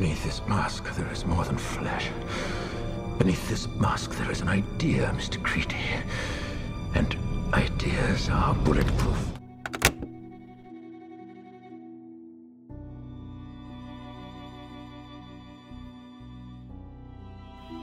Beneath this mask, there is more than flesh. Beneath this mask, there is an idea, Mr. Creedy. And ideas are bulletproof.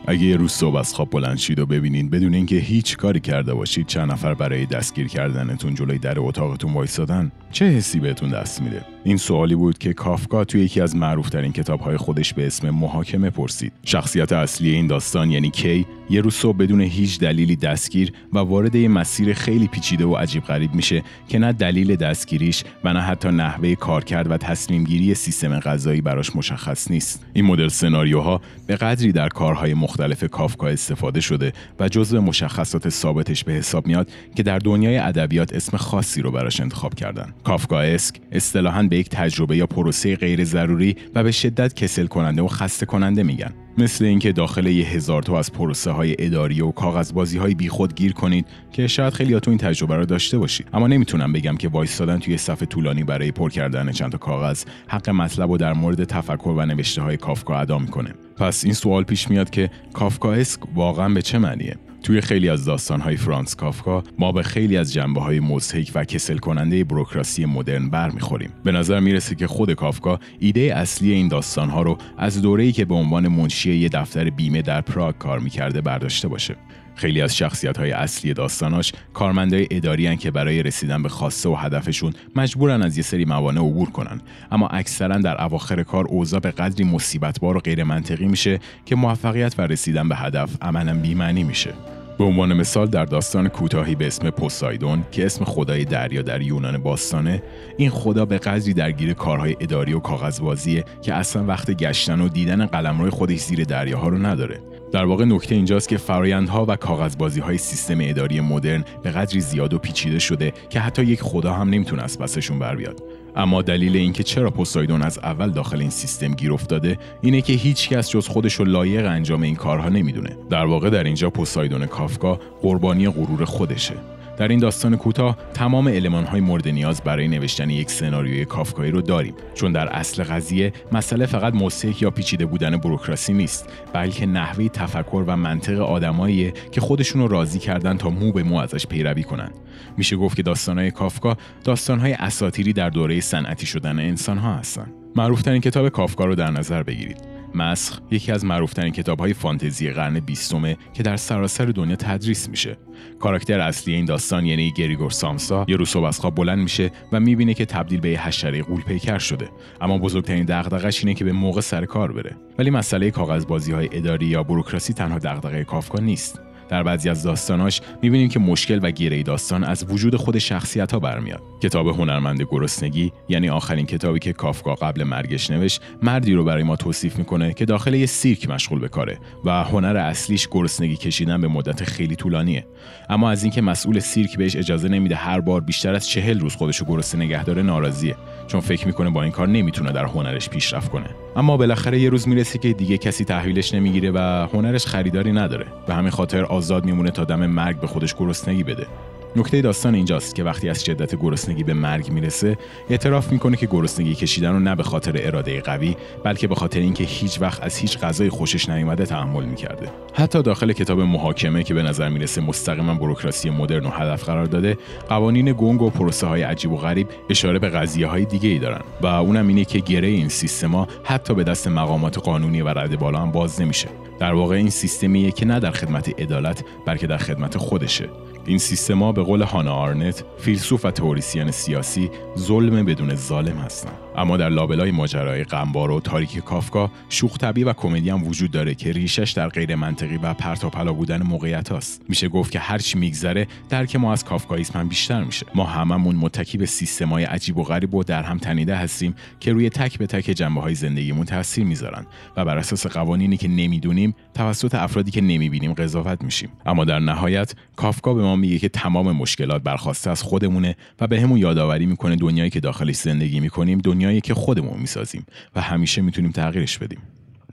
اگه یه روز صبح از خواب بلند شید و ببینین بدون اینکه هیچ کاری کرده باشید چند نفر برای دستگیر کردنتون جلوی در اتاقتون وایسادن، چه حسی بهتون دست میده؟ این سوالی بود که کافکا توی یکی از معروف‌ترین کتاب‌های خودش به اسم محاکمه پرسید. شخصیت اصلی این داستان یعنی کی یه روز صبح بدون هیچ دلیلی دستگیر و وارد یه مسیر خیلی پیچیده و عجیب غریب میشه که نه دلیل دستگیریش و نه حتی نحوه کارکرد و تصمیم‌گیری سیستم قضایی براش مشخص نیست. این مدل سناریوها به قدری در کارهای مختلف کافکا استفاده شده و جزو مشخصات ثابتش به حساب میاد که در دنیای ادبیات اسم خاصی رو براش انتخاب کردن. کافکاسک اصطلاحاً به یک تجربه یا پروسه غیر ضروری و به شدت کسل کننده و خسته کننده میگن. مثل اینکه داخل 1000 تا از پروسه های اداری و کاغذبازی‌های بیخود گیر کنید که شاید خیلیاتون این تجربه رو داشته باشید، اما نمیتونم بگم که وایسادن توی صف طولانی برای پر کردن چند تا کاغذ حق مطلب رو در مورد تفکر و نوشته‌های کافکا ادا میکنه. پس این سوال پیش میاد که کافکاسک واقعا به چه معنیه؟ توی خیلی از داستان‌های فرانس کافکا ما به خیلی از جنبه‌های مضحک و کسل کننده بوروکراسی مدرن برمیخوریم. به نظر میرسه که خود کافکا ایده اصلی این داستان‌ها رو از دوره‌ای که به عنوان منشی یه دفتر بیمه در پراگ کار می‌کرده برداشته باشه. خیلی از شخصیت‌های اصلی داستاناش کارمندای اداریان که برای رسیدن به خواسته و هدفشون مجبورن از یه سری موانع عبور کنن، اما اکثرا در اواخر کار اوضاع به قدری مصیبت‌بار و غیر منطقی میشه که موفقیت و رسیدن به هدف عملاً بی‌معنی میشه. به عنوان مثال در داستان کوتاهی به اسم پوسایدون که اسم خدای دریا در یونان باستانه، این خدا به قدری درگیر کارهای اداری و کاغذبازیه که اصلا وقت گشتن و دیدن قلمروی خودش زیر دریاها رو نداره. در واقع نکته اینجاست که فرایندها و کاغذبازی‌های سیستم اداری مدرن به قدری زیاد و پیچیده شده که حتی یک خدا هم نمیتونه از پسشون بر بیاد. اما دلیل اینکه چرا پوسایدون از اول داخل این سیستم گیر افتاده اینه که هیچ کس جز خودش رو لایق انجام این کارها نمیدونه. در واقع در اینجا پوسایدون کافکا قربانی غرور خودشه. در این داستان کوتاه تمام المان‌های مورد نیاز برای نوشتن یک سناریوی کافکایی رو داریم، چون در اصل قضیه مسئله فقط موسیقی یا پیچیده بودن بوروکراسی نیست، بلکه نحوه تفکر و منطق آدماییه که خودشون رو راضی کردن تا مو به مو ازش پیروی کنن. میشه گفت که داستان‌های کافکا داستان‌های اساطیری در دوره صنعتی شدن انسان‌ها هستن. معروف‌ترین کتاب کافکا رو در نظر بگیرید. مسخ یکی از معروف‌ترین کتاب‌های فانتزی قرن 20 که در سراسر دنیا تدریس میشه. کاراکتر اصلی این داستان یعنی گریگور سامسا یه روز صبح از خواب بلند میشه و میبینه که تبدیل به حشره غول‌پیکر شده، اما بزرگترین دغدغه‌اش اینه که به موقع سر کار بره. ولی مسئله کاغذبازی‌های اداری یا بوروکراسی تنها دغدغه کافکا نیست. در بعضی از داستاناش می‌بینیم که مشکل و گیره داستان از وجود خود شخصیت‌ها برمیاد. کتاب هنرمند گرسنگی یعنی آخرین کتابی که کافکا قبل مرگش نوشت، مردی رو برای ما توصیف می‌کنه که داخل یه سیرک مشغول به کاره و هنر اصلیش گرسنگی کشیدن به مدت خیلی طولانیه. اما از اینکه مسئول سیرک بهش اجازه نمیده هر بار بیشتر از 40 روز خودشو گرسنه نگه داره ناراضیه، چون فکر می‌کنه با این کار نمی‌تونه در هنرش پیشرفت کنه. اما بالاخره یه روز میرسه که دیگه کسی تحویلش نمیگیره و هنرش خریداری نداره. به همین خاطر آزاد میمونه تا دم مرگ به خودش گرسنگی بده. نکته داستان اینجاست که وقتی از شدت گرسنگی به مرگ میرسه، اعتراف میکنه که گرسنگی کشیدن رو نه به خاطر اراده قوی، بلکه به خاطر اینکه هیچ وقت از هیچ غذای خوشش نیامده تحمل میکرده. حتی داخل کتاب محاکمه که به نظر میرسه مستقیما بوروکراسی مدرن و هدف قرار داده، قوانین گنگ و پروسه های عجیب و غریب اشاره به قضیه های دیگه ای دارن و اونم اینه که گره این سیستما حتی به دست مقامات قانونی و رده بالا هم باز نمیشه. در واقع این سیستمیه که نه در خدمت عدالت، بلکه در خدمت خودشه. این سیستما به قول هانا آرنت، فیلسوف و تئوریسین سیاسی، ظلم بدون ظالم هستن. اما در لابلای ماجرای غمبار و تاریک کافکا، شوخ طبعی و کمدی هم وجود داره که ریشش در غیر منطقی و پرتاپلا بودن موقعیت‌هاست. میشه گفت که هر چی میگذره، درک ما از کافکاییسم هم بیشتر میشه. ما هممون متکی به سیستمای عجیب و غریب و در هم تنیده هستیم که روی تک به تک جنبه‌های زندگیمون تاثیر میذارن و بر اساس قوانینی که نمیدونیم، توسط افرادی که نمیبینیم قضاوت میشیم. اما در نهایت، کافکا به ما میگه که تمام مشکلات برخاسته از خودمونه و بهمون یادآوری میکنه دنیایی که داخلش زندگی میکنیم دنیایی که خودمون میسازیم و همیشه میتونیم تغییرش بدیم.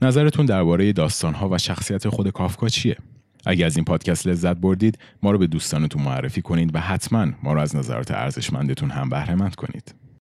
نظرتون درباره داستان‌ها و شخصیت خود کافکا چیه؟ اگه از این پادکست لذت بردید، ما رو به دوستانتون معرفی کنید و حتما ما رو از نظرات ارزشمندتون هم بهره مند کنید.